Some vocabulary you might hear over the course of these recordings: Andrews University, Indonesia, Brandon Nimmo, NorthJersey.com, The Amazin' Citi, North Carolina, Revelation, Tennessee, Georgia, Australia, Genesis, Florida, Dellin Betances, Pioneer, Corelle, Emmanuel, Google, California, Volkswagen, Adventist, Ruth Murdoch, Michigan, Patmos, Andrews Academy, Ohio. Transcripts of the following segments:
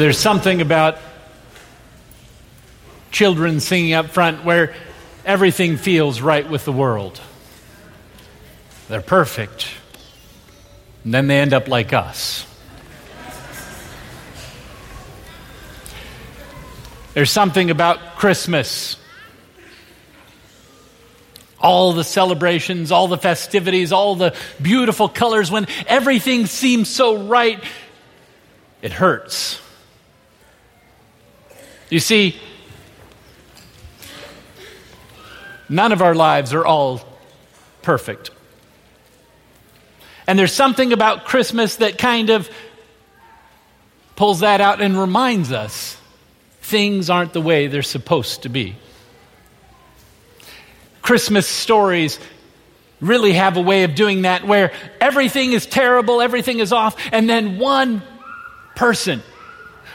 There's something about children singing up front where everything feels right with the world. They're perfect. And then they end up like us. There's something about Christmas. All the celebrations, all the festivities, all the beautiful colors, when everything seems so right, it hurts. You see, none of our lives are all perfect. And there's something about Christmas that kind of pulls that out and reminds us things aren't the way they're supposed to be. Christmas stories really have a way of doing that, where everything is terrible, everything is off, and then one person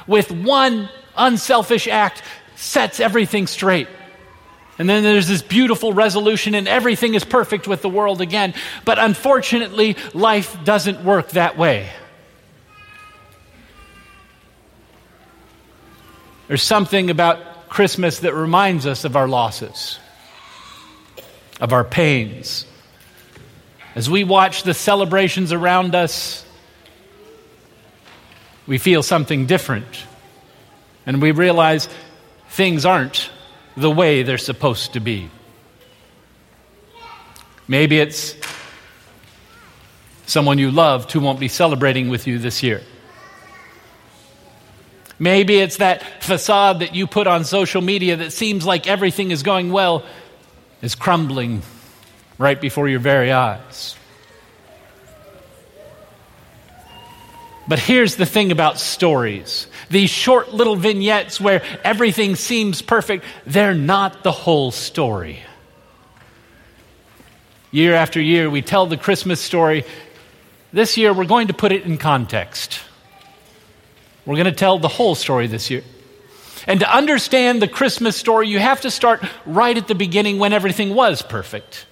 with one unselfish act sets everything straight. And then there's this beautiful resolution and everything is perfect with the world again. But unfortunately, life doesn't work that way. There's something about Christmas that reminds us of our losses, of our pains. As we watch the celebrations around us, we feel something different. And we realize things aren't the way they're supposed to be. Maybe it's someone you loved who won't be celebrating with you this year. Maybe it's that facade that you put on social media that seems like everything is going well is crumbling right before your very eyes. But here's the thing about stories. These short little vignettes where everything seems perfect, they're not the whole story. Year after year, we tell the Christmas story. This year, we're going to put it in context. We're going to tell the whole story this year. And to understand the Christmas story, you have to start right at the beginning when everything was perfect.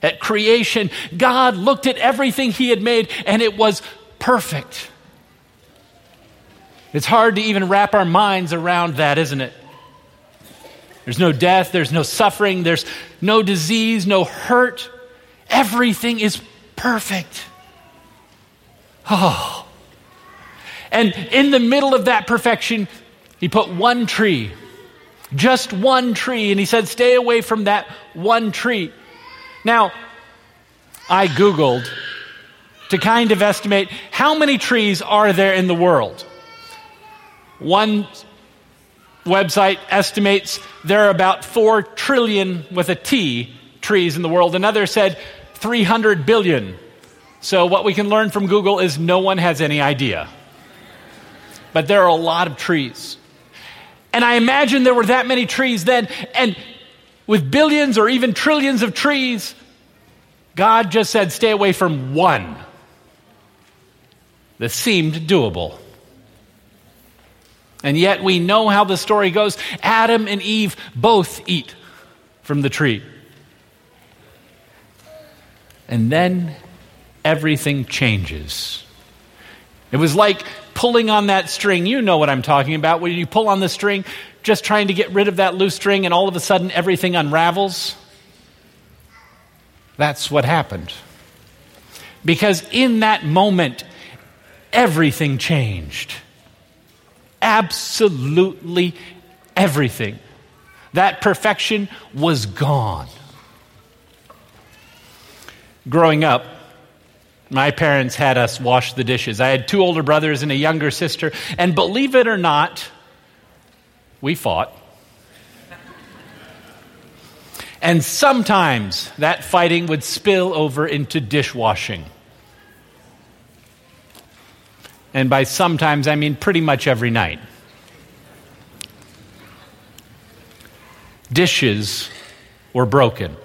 At creation, God looked at everything He had made and it was perfect. It's hard to even wrap our minds around that, isn't it? There's no death, there's no suffering, there's no disease, no hurt. Everything is perfect. Oh. And in the middle of that perfection, He put one tree, just one tree, and He said, stay away from that one tree. Now, I Googled to kind of estimate how many trees are there in the world. One website estimates there are about 4 trillion with a T trees in the world. Another said 300 billion. So what we can learn from Google is no one has any idea. But there are a lot of trees. And I imagine there were that many trees then. And with billions or even trillions of trees, God just said, stay away from one. That seemed doable. And yet we know how the story goes. Adam and Eve both eat from the tree. And then everything changes. It was like pulling on that string. You know what I'm talking about. When you pull on the string, just trying to get rid of that loose string, and all of a sudden everything unravels. That's what happened. Because in that moment, everything changed. Absolutely everything. That perfection was gone. Growing up, my parents had us wash the dishes. I had 2 older brothers and a younger sister, and believe it or not, we fought. And sometimes that fighting would spill over into dishwashing. And by sometimes, I mean pretty much every night. Dishes were broken.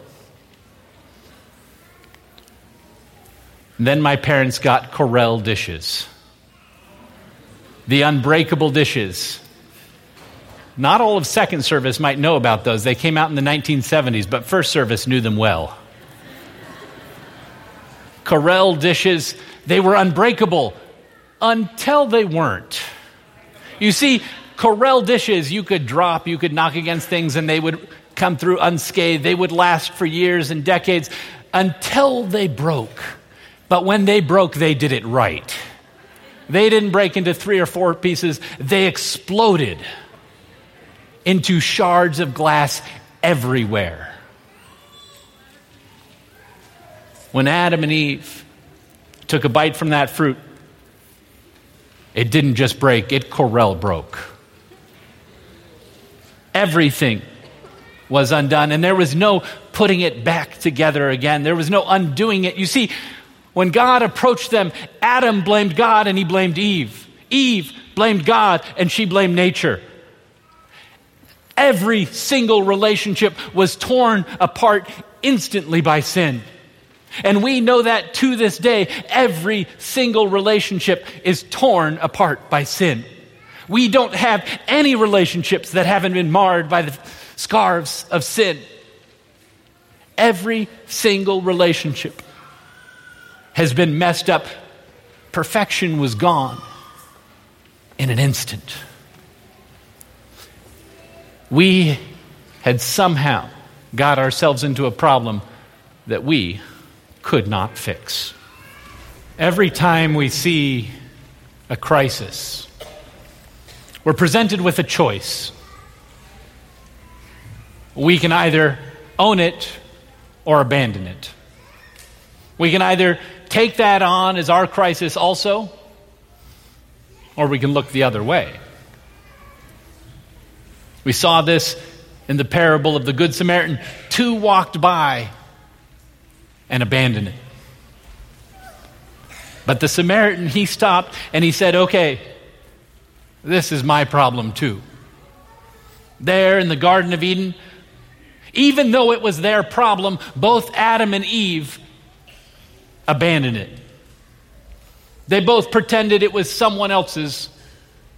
Then my parents got Corelle dishes. The unbreakable dishes. Not all of second service might know about those. They came out in the 1970s, but first service knew them well. Corelle dishes, they were unbreakable until they weren't. You see, Corelle dishes you could drop, you could knock against things, and they would come through unscathed. They would last for years and decades until they broke. But when they broke, they did it right. They didn't break into 3 or 4 pieces. They exploded into shards of glass everywhere. When Adam and Eve took a bite from that fruit, it didn't just break, it Corelle broke. Everything was undone, and there was no putting it back together again. There was no undoing it. You see, when God approached them, Adam blamed God and he blamed Eve. Eve blamed God and she blamed nature. Every single relationship was torn apart instantly by sin. And we know that to this day, every single relationship is torn apart by sin. We don't have any relationships that haven't been marred by the scars of sin. Every single relationship has been messed up. Perfection was gone in an instant. We had somehow got ourselves into a problem that we could not fix. Every time we see a crisis, we're presented with a choice. We can either own it or abandon it. We can either take that on as our crisis also, or we can look the other way. We saw this in the parable of the Good Samaritan. 2 walked by and abandoned it. But the Samaritan, he stopped and he said, okay, this is my problem too. There in the Garden of Eden, even though it was their problem, both Adam and Eve abandoned it. They both pretended it was someone else's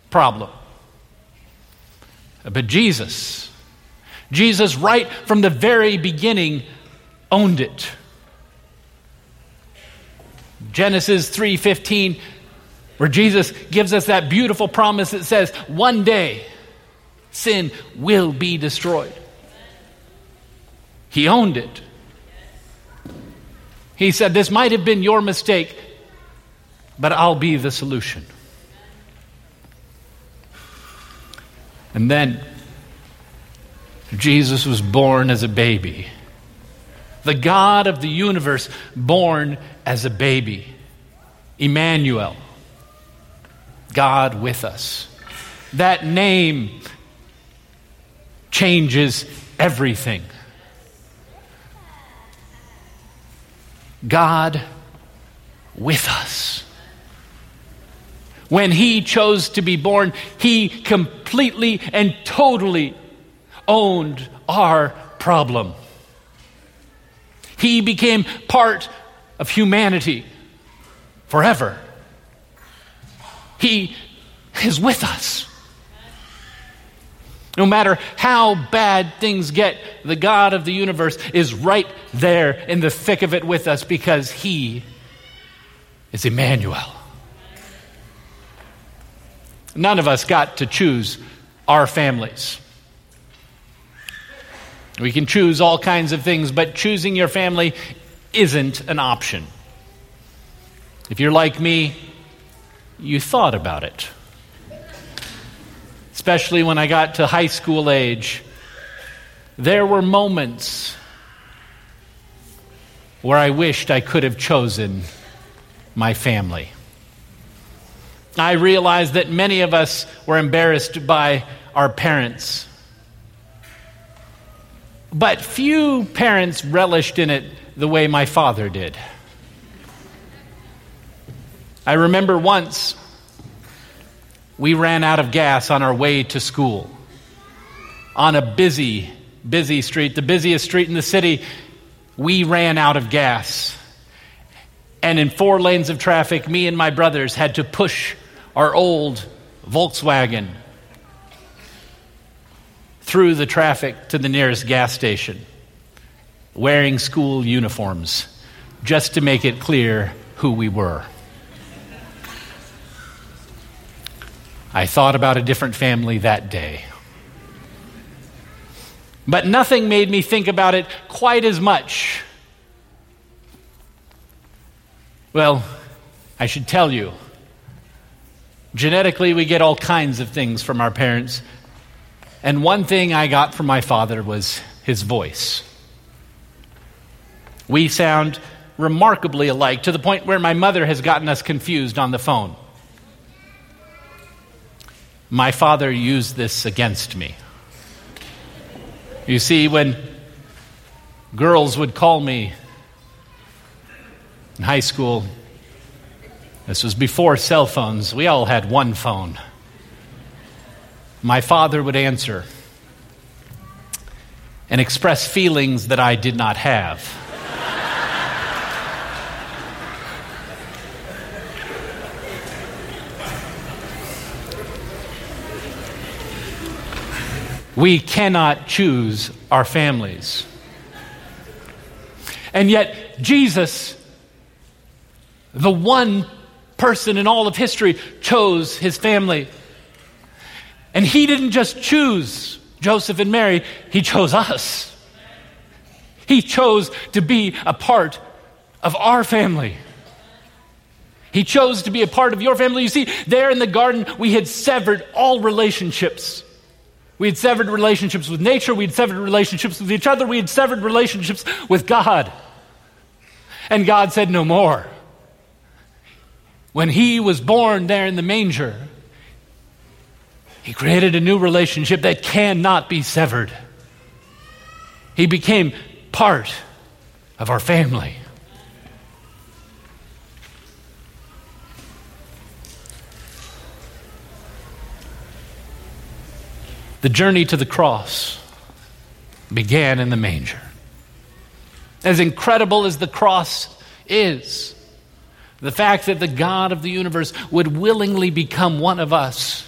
problem. But Jesus right from the very beginning owned it. Genesis 3:15, where Jesus gives us that beautiful promise that says, one day sin will be destroyed. He owned it. He said, this might have been your mistake, but I'll be the solution. And then Jesus was born as a baby. The God of the universe born as a baby. Emmanuel, God with us. That name changes everything. God with us. When he chose to be born, he completely and totally owned our problem. He became part of humanity forever. He is with us. No matter how bad things get, the God of the universe is right there in the thick of it with us because he is Emmanuel. None of us got to choose our families. We can choose all kinds of things, but choosing your family isn't an option. If you're like me, you thought about it. Especially when I got to high school age, there were moments where I wished I could have chosen my family. I realized that many of us were embarrassed by our parents. But few parents relished in it the way my father did. I remember once we ran out of gas on our way to school on a busy, busy street, the busiest street in the city. We ran out of gas. And in 4 lanes of traffic, me and my brothers had to push our old Volkswagen through the traffic to the nearest gas station, wearing school uniforms, just to make it clear who we were. I thought about a different family that day. But nothing made me think about it quite as much. Well, I should tell you, genetically we get all kinds of things from our parents. And one thing I got from my father was his voice. We sound remarkably alike, to the point where my mother has gotten us confused on the phone. My father used this against me. You see, when girls would call me in high school, this was before cell phones, we all had one phone. My father would answer and express feelings that I did not have. We cannot choose our families. And yet, Jesus, the one person in all of history, chose his family. And he didn't just choose Joseph and Mary, he chose us. He chose to be a part of our family. He chose to be a part of your family. You see, there in the garden, we had severed all relationships. We had severed relationships with nature. We had severed relationships with each other. We had severed relationships with God. And God said no more. When he was born there in the manger, he created a new relationship that cannot be severed. He became part of our family. The journey to the cross began in the manger. As incredible as the cross is, the fact that the God of the universe would willingly become one of us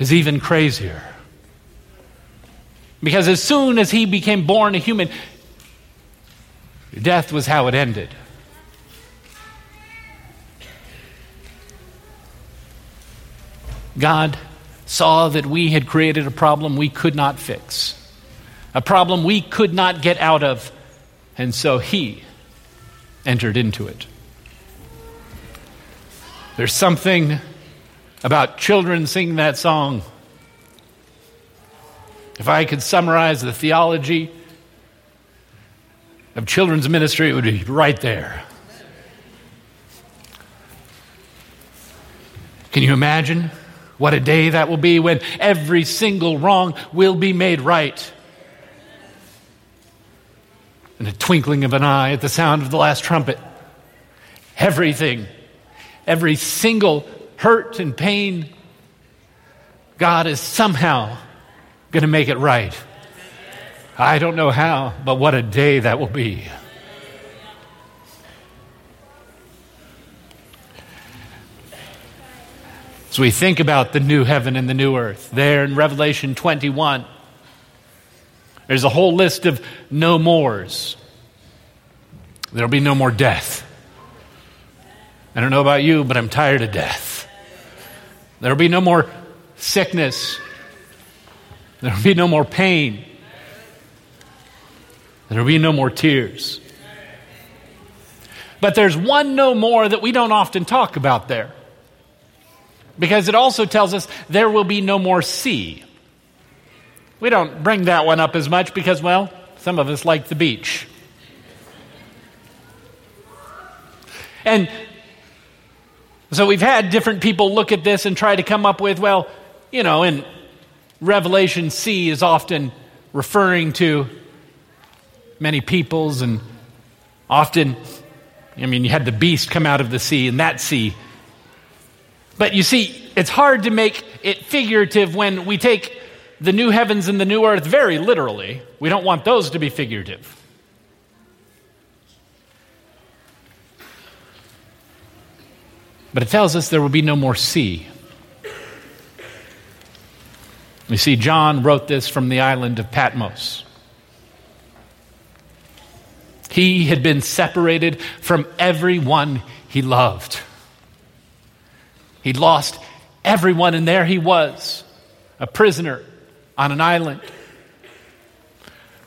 is even crazier. Because as soon as he became born a human, death was how it ended. God saw that we had created a problem we could not fix, a problem we could not get out of, and so he entered into it. There's something about children singing that song. If I could summarize the theology of children's ministry, it would be right there. Can you imagine? What a day that will be when every single wrong will be made right. In a twinkling of an eye, at the sound of the last trumpet, everything, every single hurt and pain, God is somehow going to make it right. I don't know how, but what a day that will be. As we think about the new heaven and the new earth, there in Revelation 21, there's a whole list of no mores. There'll be no more death. I don't know about you, but I'm tired of death. There'll be no more sickness. There'll be no more pain. There'll be no more tears. But there's one no more that we don't often talk about there, because it also tells us there will be no more sea. We don't bring that one up as much because, well, some of us like the beach. And so we've had different people look at this and try to come up with, well, you know, in Revelation, sea is often referring to many peoples, and often, I mean, you had the beast come out of the sea, and that sea. But you see, it's hard to make it figurative when we take the new heavens and the new earth very literally. We don't want those to be figurative. But it tells us there will be no more sea. You see, John wrote this from the island of Patmos. He had been separated from everyone he loved. He'd lost everyone, and there he was, a prisoner on an island.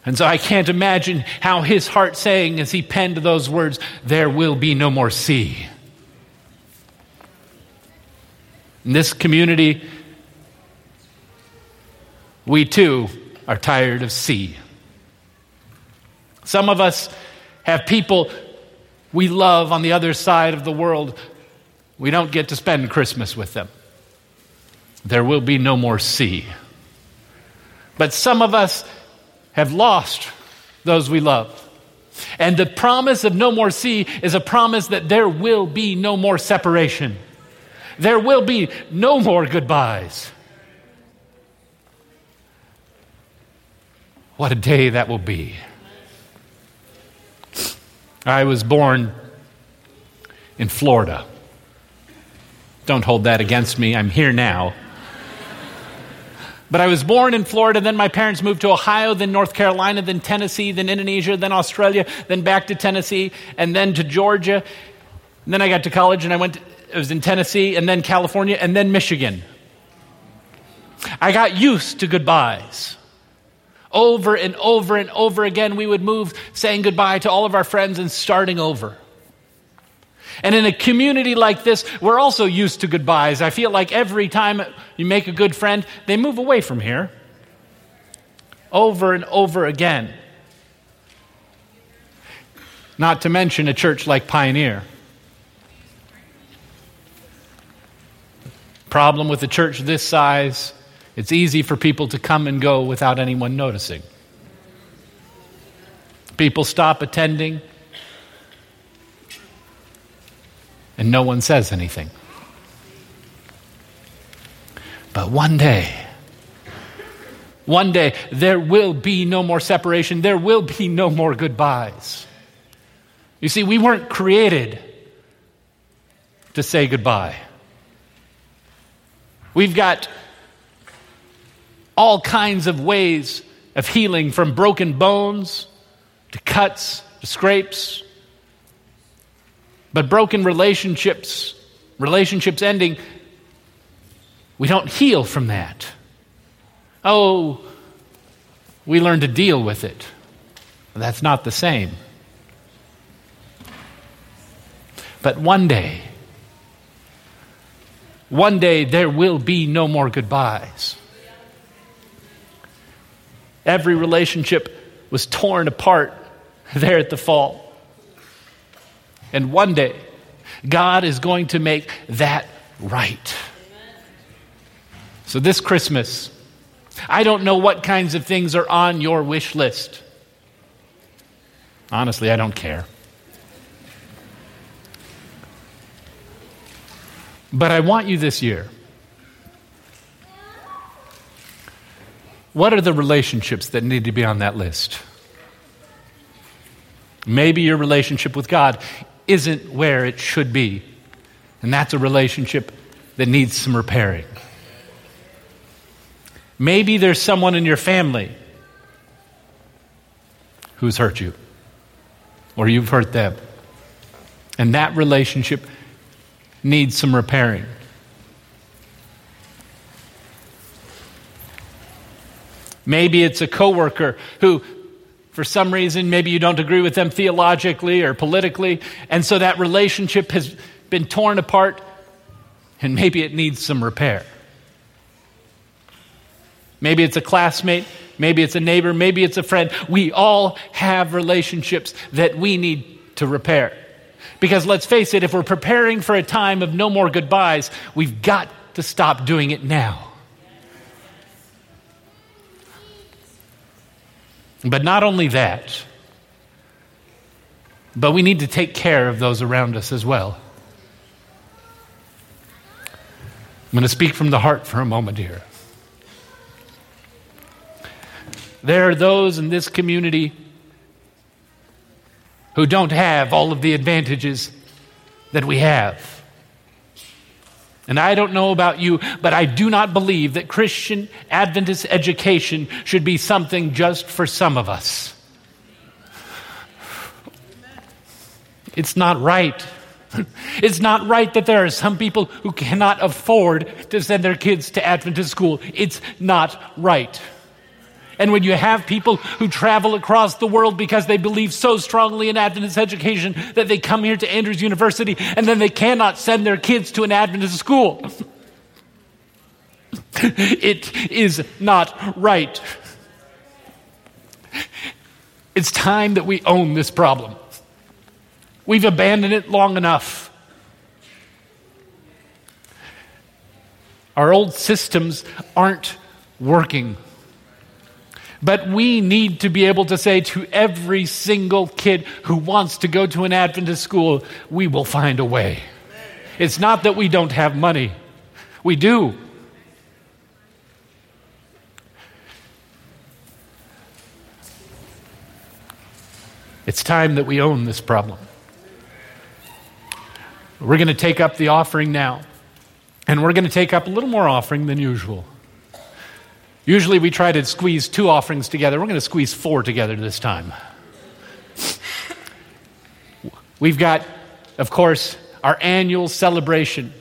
And so I can't imagine how his heart sang as he penned those words, there will be no more sea. In this community, we too are tired of sea. Some of us have people we love on the other side of the world. We don't get to spend Christmas with them. There will be no more sea. But some of us have lost those we love. And the promise of no more sea is a promise that there will be no more separation. There will be no more goodbyes. What a day that will be. I was born in Florida. Don't hold that against me. I'm here now. But I was born in Florida, then my parents moved to Ohio, then North Carolina, then Tennessee, then Indonesia, then Australia, then back to Tennessee, and then to Georgia. And then I got to college and it was in Tennessee, and then California, and then Michigan. I got used to goodbyes. Over and over and over again, we would move saying goodbye to all of our friends and starting over. And in a community like this, we're also used to goodbyes. I feel like every time you make a good friend, they move away from here. Over and over again. Not to mention a church like Pioneer. Problem with a church this size, it's easy for people to come and go without anyone noticing. People stop attending, and no one says anything. But one day, there will be no more separation. There will be no more goodbyes. You see, we weren't created to say goodbye. We've got all kinds of ways of healing, from broken bones to cuts to scrapes. But broken relationships ending, we don't heal from that. Oh, we learn to deal with it. That's not the same. But one day there will be no more goodbyes. Every relationship was torn apart there at the fall. And one day, God is going to make that right. So this Christmas, I don't know what kinds of things are on your wish list. Honestly, I don't care. But I want you this year. What are the relationships that need to be on that list? Maybe your relationship with God isn't where it should be. And that's a relationship that needs some repairing. Maybe there's someone in your family who's hurt you, or you've hurt them. And that relationship needs some repairing. Maybe it's a coworker who, for some reason, maybe you don't agree with them theologically or politically, and so that relationship has been torn apart, and maybe it needs some repair. Maybe it's a classmate, maybe it's a neighbor, maybe it's a friend. We all have relationships that we need to repair. Because let's face it, if we're preparing for a time of no more goodbyes, we've got to stop doing it now. But not only that, but we need to take care of those around us as well. I'm going to speak from the heart for a moment here. There are those in this community who don't have all of the advantages that we have. And I don't know about you, but I do not believe that Christian Adventist education should be something just for some of us. It's not right. It's not right that there are some people who cannot afford to send their kids to Adventist school. It's not right. And when you have people who travel across the world because they believe so strongly in Adventist education that they come here to Andrews University and then they cannot send their kids to an Adventist school, it is not right. It's time that we own this problem. We've abandoned it long enough. Our old systems aren't working. But we need to be able to say to every single kid who wants to go to an Adventist school, we will find a way. It's not that we don't have money. We do. It's time that we own this problem. We're going to take up the offering now. And we're going to take up a little more offering than usual. Usually we try to squeeze 2 offerings together. We're going to squeeze 4 together this time. We've got, of course, our annual celebration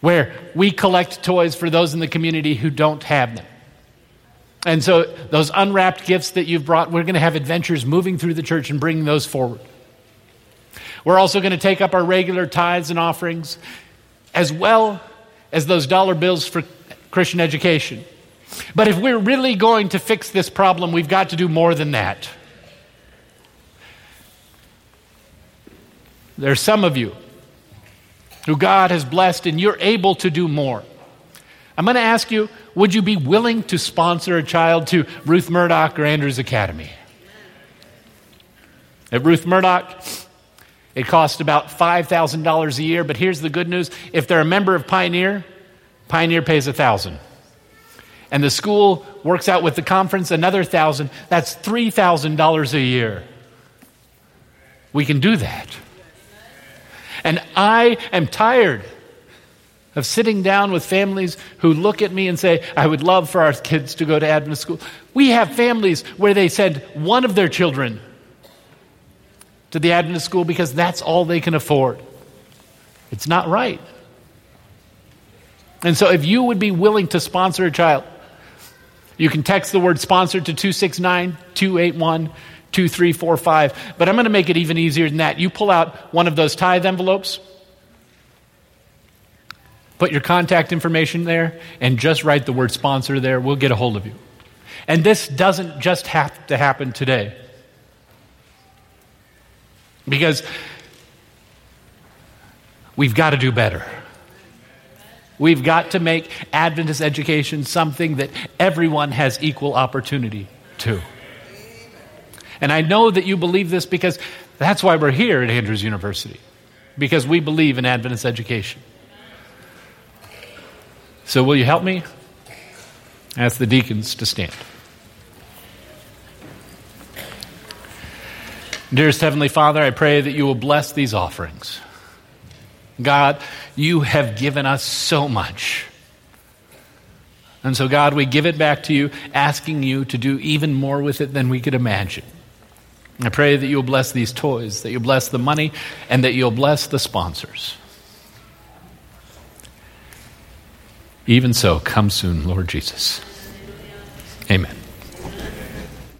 where we collect toys for those in the community who don't have them. And so those unwrapped gifts that you've brought, we're going to have adventures moving through the church and bringing those forward. We're also going to take up our regular tithes and offerings as well as those dollar bills for Christian education. But if we're really going to fix this problem, we've got to do more than that. There are some of you who God has blessed and you're able to do more. I'm going to ask you, would you be willing to sponsor a child to Ruth Murdoch or Andrews Academy? At Ruth Murdoch, it costs about $5,000 a year, but here's the good news. If they're a member of Pioneer, Pioneer pays $1,000. And the school works out with the conference another $1,000. That's $3,000 a year. We can do that. And I am tired of sitting down with families who look at me and say, I would love for our kids to go to Adventist school. We have families where they send one of their children to the Adventist school because that's all they can afford. It's not right. And so if you would be willing to sponsor a child, you can text the word sponsor to 269-281-2345. But I'm going to make it even easier than that. You pull out one of those tithe envelopes, put your contact information there, and just write the word sponsor there. We'll get a hold of you. And this doesn't just have to happen today. Because we've got to do better. We've got to make Adventist education something that everyone has equal opportunity to. And I know that you believe this because that's why we're here at Andrews University, because we believe in Adventist education. So will you help me? Ask the deacons to stand. Dearest Heavenly Father, I pray that you will bless these offerings. God, you have given us so much. And so, God, we give it back to you, asking you to do even more with it than we could imagine. I pray that you'll bless these toys, that you'll bless the money, and that you'll bless the sponsors. Even so, come soon, Lord Jesus. Amen.